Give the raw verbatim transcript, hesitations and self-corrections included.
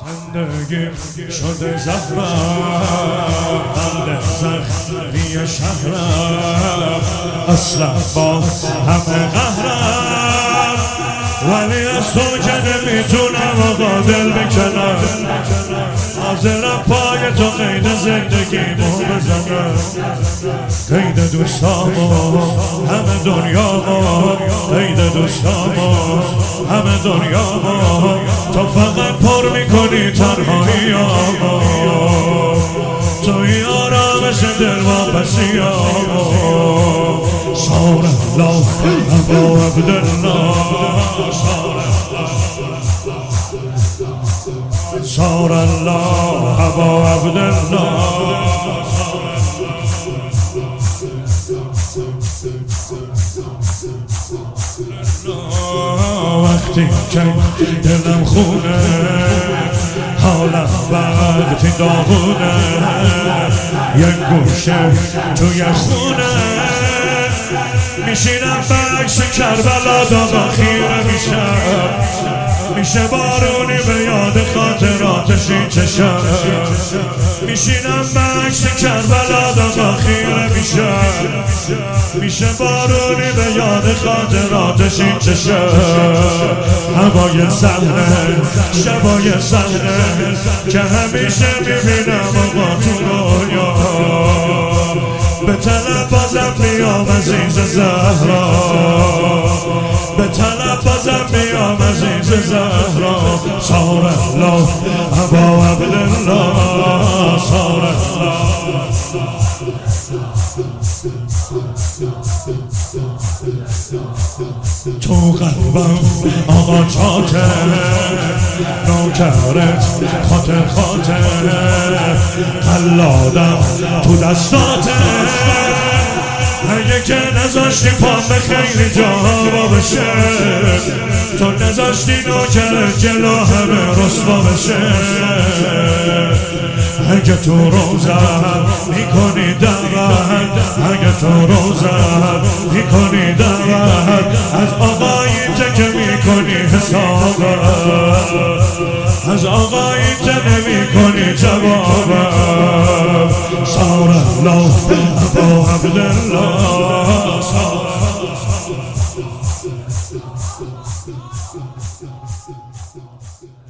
زندگیم شده زهرم، قلب زخمی شهرم، اصلا با همه قهرم، ولی از تو که نمیتونم آقا دل بکنم، حاضرم پای تو قید زندگیمو بزنم، قید دوستامو همه دنیامو، قید دوستامو همه دنیامو، تو فقط پر میکنی تنهایی آمو، توی آرامش دل واپسی آمو، صور الله ابو عبدالله، صور الله ابو عبدالله. وقتی که دلم خونه حالا وقتی داغونه، یک گوشه توی خونه میشینم بکش کربلا داغا خیره میشم، میشه بارونی به یاد خاطراتش این چشم، میشینم بکش کربلا داغا خیره میشم، میشه بارونی به یاد خاطراتش این چشم، هوای صحنه شبای صحنه که همیشه میبینم آقا تو رویا، به طلب بازم میام عزیز زهرا، به طلب بازم میام عزیز زهرا، صار الله ابا عبدالله، صار تو قلبم آقا چاته، نوکرت خاطر خاطر، قلادم تو دستاته، اگه که نزاشتی پام به خیلی جاها با بشه، تو نزاشتی نوکرت جلو همه رسوا بشه، اگه تو روزم میکنی دعوت، اگه تو روزم میکنی دعوت، از آقایی که میکنی حسابم، از آقایی که نمیکنی جوابم، صار الله ابو عبدالله، صار الله.